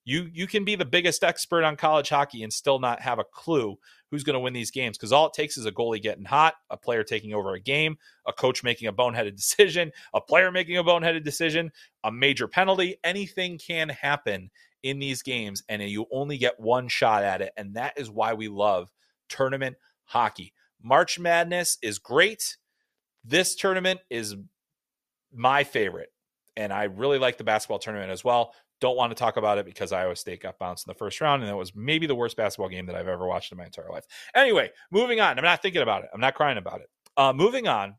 You you can be the biggest expert on college hockey and still not have a clue who's going to win these games, because all it takes is a goalie getting hot, a player taking over a game, a coach making a boneheaded decision, a player making a boneheaded decision, a major penalty. Anything can happen in these games, and you only get one shot at it, and that is why we love tournament hockey. March Madness is great. This tournament is my favorite, and I really like the basketball tournament as well. Don't want to talk about it because Iowa State got bounced in the first round, and that was maybe the worst basketball game that I've ever watched in my entire life. Anyway, moving on. I'm not thinking about it. I'm not crying about it. Uh, moving on,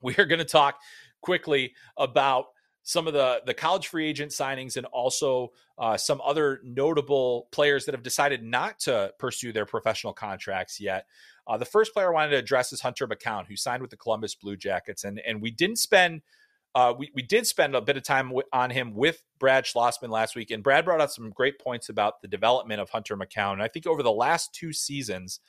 we are going to talk quickly about some of the, the college free agent signings, and also uh, some other notable players that have decided not to pursue their professional contracts yet. Uh, the first player I wanted to address is Hunter McCown, who signed with the Columbus Blue Jackets, and and we didn't spend – Uh, we, we did spend a bit of time w- on him with Brad Schlossman last week, and Brad brought out some great points about the development of Hunter McCown. And I think over the last two seasons,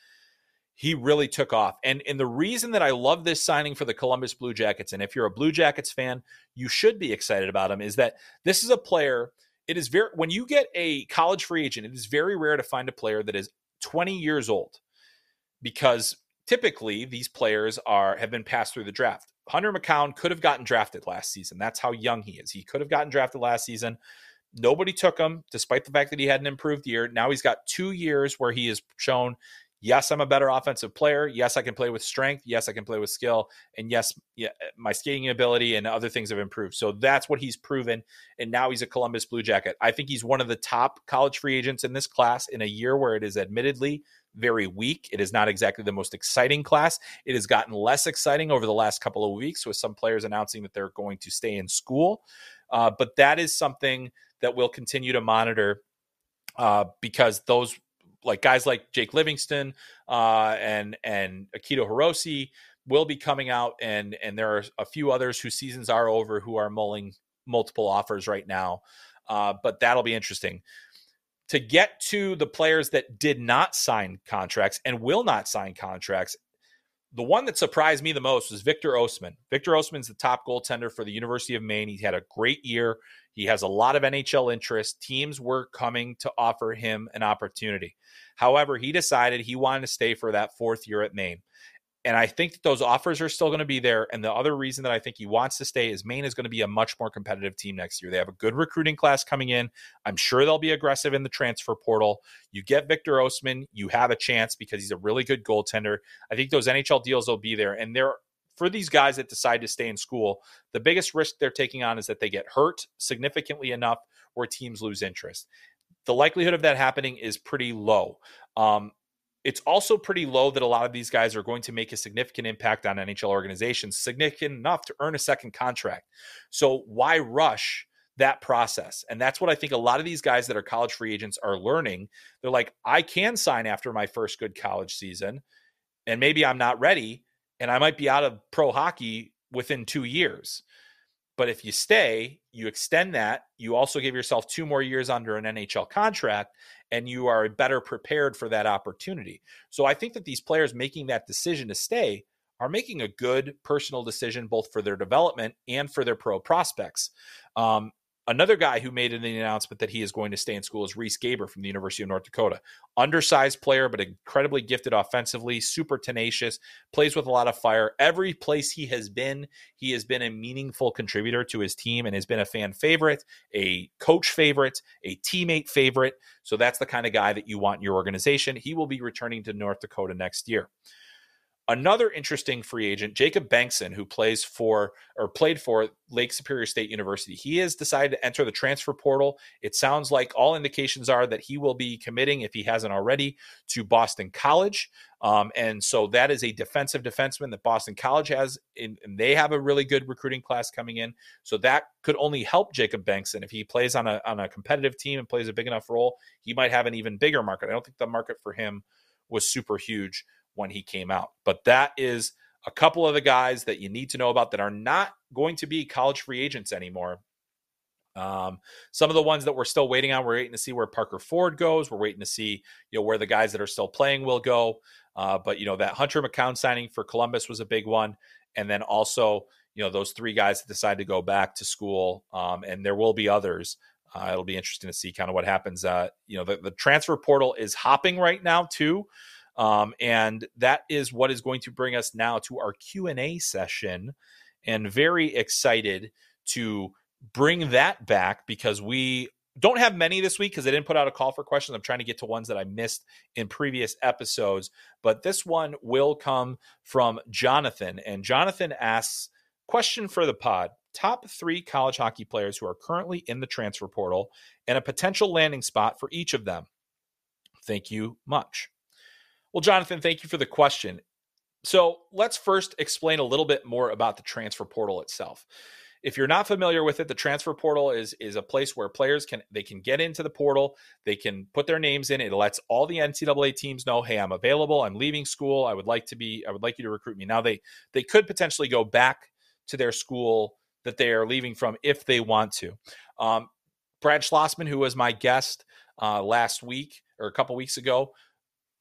he really took off. And, and the reason that I love this signing for the Columbus Blue Jackets, and if you're a Blue Jackets fan, you should be excited about him, is that this is a player, it is very, when you get a college free agent, it is very rare to find a player that is twenty years old, because typically these players are have been passed through the draft. Hunter McCown could have gotten drafted last season. That's how young he is. He could have gotten drafted last season. Nobody took him, despite the fact that he had an improved year. Now he's got two years where he has shown, yes, I'm a better offensive player. Yes, I can play with strength. Yes, I can play with skill. And yes, yeah, my skating ability and other things have improved. So that's what he's proven. And now he's a Columbus Blue Jacket. I think he's one of the top college free agents in this class, in a year where it is admittedly very weak. It is not exactly the most exciting class. It has gotten less exciting over the last couple of weeks, with some players announcing that they're going to stay in school. Uh, but that is something that we'll continue to monitor, uh, because those like guys like Jake Livingstone uh, and and Akito Hirose will be coming out, and and there are a few others whose seasons are over who are mulling multiple offers right now. Uh, but that'll be interesting. To get to the players that did not sign contracts and will not sign contracts, the one that surprised me the most was Victor Ostman. Victor Ostman's the top goaltender for the University of Maine. He had a great year. He has a lot of N H L interest. Teams were coming to offer him an opportunity. However, he decided he wanted to stay for that fourth year at Maine. And I think that those offers are still going to be there. And the other reason that I think he wants to stay is Maine is going to be a much more competitive team next year. They have a good recruiting class coming in. I'm sure they'll be aggressive in the transfer portal. You get Victor Osman, you have a chance because he's a really good goaltender. I think those N H L deals will be there. And they're, for these guys that decide to stay in school, the biggest risk they're taking on is that they get hurt significantly enough where teams lose interest. The likelihood of that happening is pretty low. Um, It's also pretty low that a lot of these guys are going to make a significant impact on N H L organizations, significant enough to earn a second contract. So why rush that process? And that's what I think a lot of these guys that are college free agents are learning. They're like, I can sign after my first good college season, and maybe I'm not ready, and I might be out of pro hockey within two years. But if you stay, you extend that, you also give yourself two more years under an N H L contract, and you are better prepared for that opportunity. So I think that these players making that decision to stay are making a good personal decision, both for their development and for their pro prospects. Um, another guy who made an announcement that he is going to stay in school is Reese Gaber from the University of North Dakota. Undersized player, but incredibly gifted offensively, super tenacious, plays with a lot of fire. Every place he has been, he has been a meaningful contributor to his team and has been a fan favorite, a coach favorite, a teammate favorite. So that's the kind of guy that you want in your organization. He will be returning to North Dakota next year. Another interesting free agent, Jacob Bengtsson, who plays for or played for Lake Superior State University. He has decided to enter the transfer portal. It sounds like all indications are that he will be committing, if he hasn't already, to Boston College. Um, and so that is a defensive defenseman that Boston College has, in, and they have a really good recruiting class coming in. So that could only help Jacob Bengtsson. If he plays on a, on a competitive team and plays a big enough role, he might have an even bigger market. I don't think the market for him was super huge when he came out. But that is a couple of the guys that you need to know about that are not going to be college free agents anymore. Um, some of the ones that we're still waiting on, we're waiting to see where Parker Ford goes. We're waiting to see, you know, where the guys that are still playing will go. Uh, but, you know, that Hunter McCown signing for Columbus was a big one. And then also, you know, those three guys that decide to go back to school, um, and there will be others. Uh, it'll be interesting to see kind of what happens. Uh, you know, the, the transfer portal is hopping right now too. Um, and that is what is going to bring us now to our Q and A session, and very excited to bring that back because we don't have many this week because I didn't put out a call for questions. I'm trying to get to ones that I missed in previous episodes, but this one will come from Jonathan, and Jonathan asks, question for the pod, top three college hockey players who are currently in the transfer portal and a potential landing spot for each of them. Thank you much. Well, Jonathan, thank you for the question. So let's first explain a little bit more about the transfer portal itself. If you're not familiar with it, the transfer portal is, is a place where players can, they can get into the portal. They can put their names in. It lets all the N C double A teams know, hey, I'm available. I'm leaving school. I would like to be, I would like you to recruit me. Now they, they could potentially go back to their school that they are leaving from if they want to. Um, Brad Schlossman, who was my guest uh, last week or a couple weeks ago,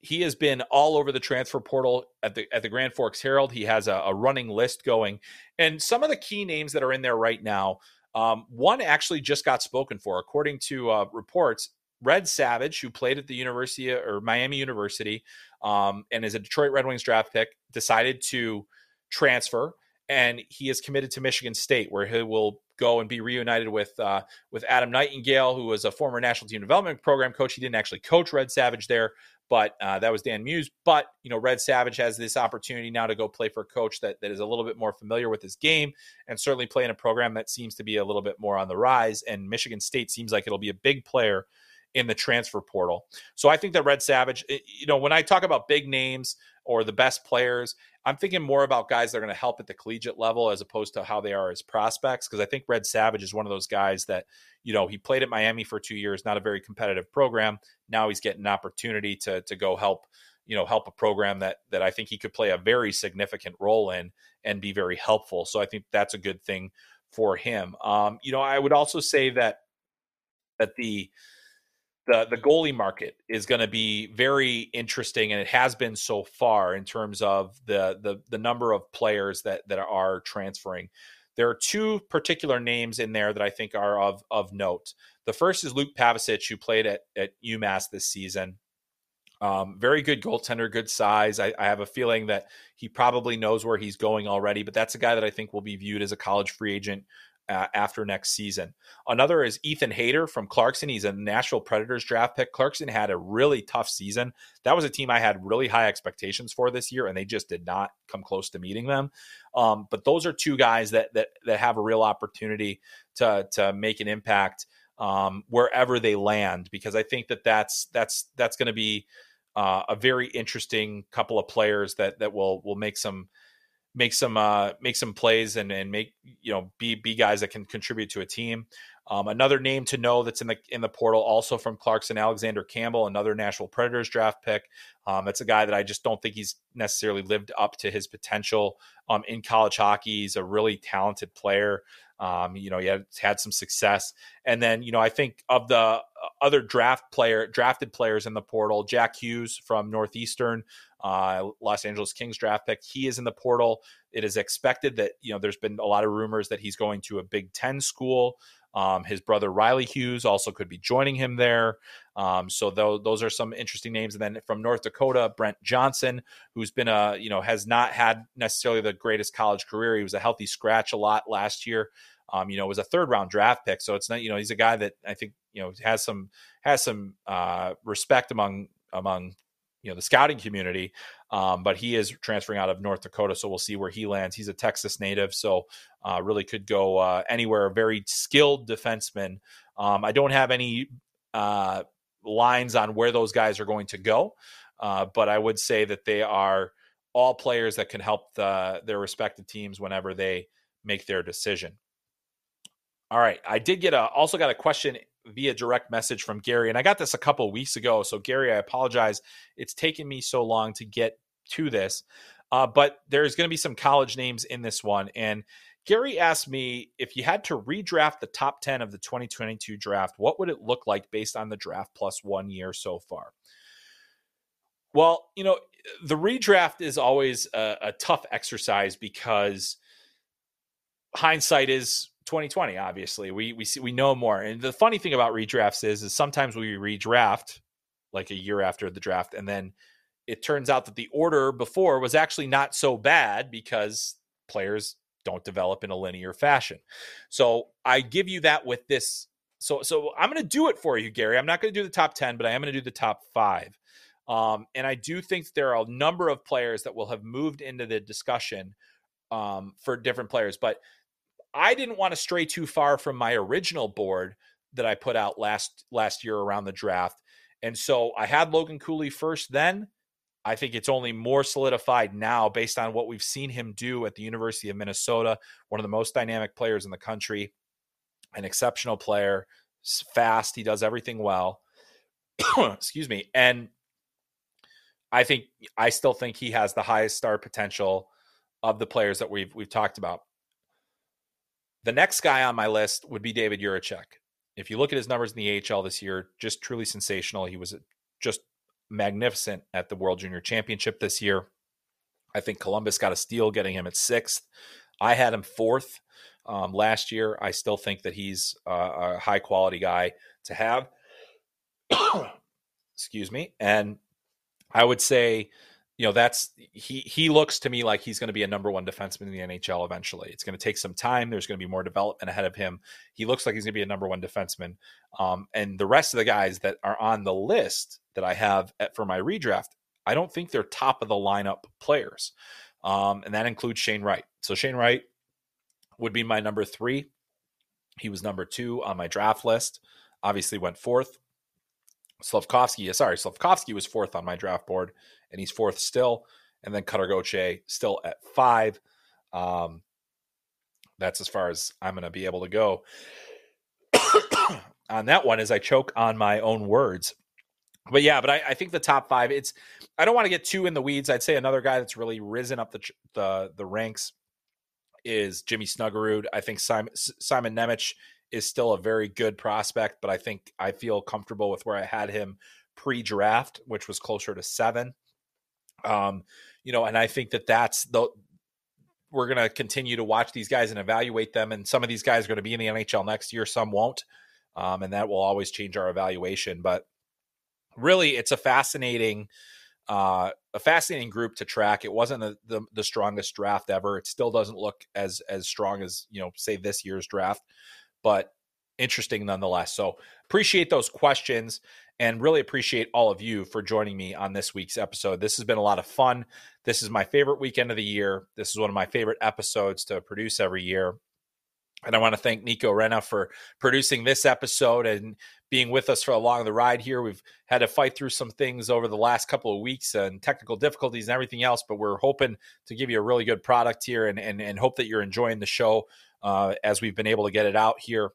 he has been all over the transfer portal at the at the Grand Forks Herald. He has a, a running list going. And some of the key names that are in there right now, um, one actually just got spoken for. According to uh, reports, Red Savage, who played at the University or Miami University um, and is a Detroit Red Wings draft pick, decided to transfer. And he is committed to Michigan State, where he will go and be reunited with uh, with Adam Nightingale, who was a former national team development program coach. He didn't actually coach Red Savage there, but uh, that was Dan Muse. But, you know, Red Savage has this opportunity now to go play for a coach that, that is a little bit more familiar with his game and certainly play in a program that seems to be a little bit more on the rise. And Michigan State seems like it'll be a big player in the transfer portal. So I think that Red Savage, it, you know, when I talk about big names or the best players, I'm thinking more about guys that are going to help at the collegiate level as opposed to how they are as prospects. Because I think Red Savage is one of those guys that, you know, he played at Miami for two years, not a very competitive program. Now he's getting an opportunity to to go help, you know, help a program that that I think he could play a very significant role in and be very helpful. So I think that's a good thing for him. Um, you know, I would also say that that the the the goalie market is going to be very interesting, and it has been so far in terms of the the the number of players that that are transferring. There are two particular names in there that I think are of, of note. The first is Luke Pavicic, who played at, at UMass this season. Um, very good goaltender, good size. I, I have a feeling that he probably knows where he's going already, but that's a guy that I think will be viewed as a college free agent uh, after next season. Another is Ethan Hader from Clarkson. He's a Nashville Predators draft pick. Clarkson had a really tough season. That was a team I had really high expectations for this year, and they just did not come close to meeting them. Um, but those are two guys that that that have a real opportunity to to make an impact um, wherever they land, because I think that that's that's that's going to be Uh, a very interesting couple of players that that will will make some make some uh, make some plays and and make you know be be guys that can contribute to a team. Um, another name to know that's in the in the portal, also from Clarkson, Alexander Campbell, another Nashville Predators draft pick. Um, that's a guy that I just don't think he's necessarily lived up to his potential um, in college hockey. He's a really talented player. Um, you know, he had, had some success. And then, you know, I think of the other draft player, drafted players in the portal, Jack Hughes from Northeastern, uh, Los Angeles Kings draft pick. He is in the portal. It is expected that, you know, there's been a lot of rumors that he's going to a Big Ten school. Um, his brother Riley Hughes also could be joining him there. Um, so th- those are some interesting names. And then from North Dakota, Brent Johnson, who's been a, you know, has not had necessarily the greatest college career. He was a healthy scratch a lot last year. Um, you know, it was a third round draft pick. So it's not, you know, he's a guy that I think, you know, has some, has some uh, respect among, among, you know, the scouting community. Um, but he is transferring out of North Dakota, so we'll see where he lands. He's a Texas native, so uh, really could go uh, anywhere. A very skilled defenseman. Um, I don't have any uh, lines on where those guys are going to go, uh, but I would say that they are all players that can help the, their respective teams whenever they make their decision. All right, I did get a, also got a question via direct message from Gary, and I got this a couple of weeks ago. So Gary, I apologize. It's taken me so long to get to this, uh, but there's going to be some college names in this one. And Gary asked me, if you had to redraft the top ten of the twenty twenty-two draft, what would it look like based on the draft plus one year so far? Well, you know, the redraft is always a, a tough exercise because hindsight is twenty twenty, obviously. We we see, we know more. And the funny thing about redrafts is, is sometimes we redraft like a year after the draft, and then it turns out that the order before was actually not so bad because players don't develop in a linear fashion. So I give you that with this. So so I'm going to do it for you, Gary. I'm not going to do the top ten, but I am going to do the top five. Um, and I do think that there are a number of players that will have moved into the discussion um, for different players, but I didn't want to stray too far from my original board that I put out last last year around the draft. And so I had Logan Cooley first then. I think it's only more solidified now based on what we've seen him do at the University of Minnesota, one of the most dynamic players in the country, an exceptional player, fast, he does everything well. Excuse me. And I think I still think he has the highest star potential of the players that we've we've talked about. The next guy on my list would be David Jurecek. If you look at his numbers in the A H L this year, just truly sensational. He was just magnificent at the World Junior Championship this year. I think Columbus got a steal getting him at sixth. I had him fourth um, last year. I still think that he's uh, a high-quality guy to have. Excuse me. And I would say, you know, that's he he looks to me like he's going to be a number one defenseman in the N H L eventually. It's going to take some time. There's going to be more development ahead of him. He looks like he's going to be a number one defenseman. Um, and the rest of the guys that are on the list that I have at, for my redraft, I don't think they're top of the lineup players. Um, and that includes Shane Wright. So Shane Wright would be my number three. He was number two on my draft list, obviously went fourth. Slavkovsky, sorry, Slavkovsky was fourth on my draft board, and he's fourth still. And then Cutter Gauthier still at five. Um, that's as far as I'm going to be able to go on that one, as I choke on my own words. But yeah, but I, I think the top five, it's, I don't want to get too in the weeds. I'd say another guy that's really risen up the the, the ranks is Jimmy Snuggerud. I think Simon, Simon Nemec is still a very good prospect, but I think I feel comfortable with where I had him pre-draft, which was closer to seven. Um, you know, and I think that that's the, we're going to continue to watch these guys and evaluate them. And some of these guys are going to be in the N H L next year. Some won't. Um, and that will always change our evaluation, but really, it's a fascinating uh, a fascinating group to track. It wasn't a, the the strongest draft ever. It still doesn't look as as strong as, you know, say this year's draft, but interesting nonetheless. So appreciate those questions and really appreciate all of you for joining me on this week's episode. This has been a lot of fun. This is my favorite weekend of the year. This is one of my favorite episodes to produce every year. And I want to thank Nico Rena for producing this episode and being with us for along the ride here. We've had to fight through some things over the last couple of weeks and technical difficulties and everything else, but we're hoping to give you a really good product here and and, and hope that you're enjoying the show uh, as we've been able to get it out here.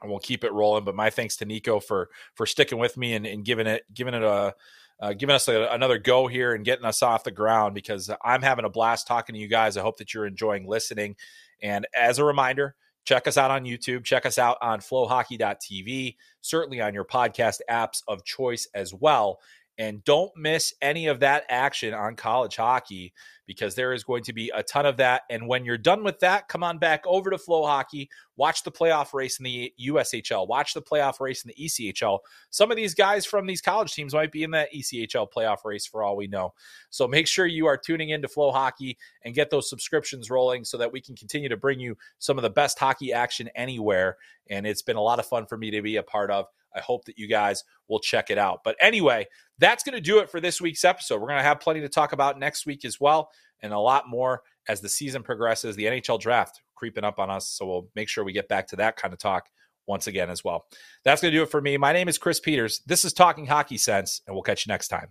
And we'll keep it rolling. But my thanks to Nico for for sticking with me and, and giving it giving it a uh, giving us a, another go here and getting us off the ground, because I'm having a blast talking to you guys. I hope that you're enjoying listening. And as a reminder, check us out on YouTube. Check us out on flow hockey dot t v, certainly on your podcast apps of choice as well. And don't miss any of that action on college hockey, because there is going to be a ton of that. And when you're done with that, come on back over to Flow Hockey. Watch the playoff race in the U S H L. Watch the playoff race in the E C H L. Some of these guys from these college teams might be in that E C H L playoff race for all we know. So make sure you are tuning into Flow Hockey and get those subscriptions rolling so that we can continue to bring you some of the best hockey action anywhere. And it's been a lot of fun for me to be a part of. I hope that you guys will check it out. But anyway, that's going to do it for this week's episode. We're going to have plenty to talk about next week as well, and a lot more as the season progresses. The N H L draft creeping up on us, so we'll make sure we get back to that kind of talk once again as well. That's going to do it for me. My name is Chris Peters. This is Talking Hockey Sense, and we'll catch you next time.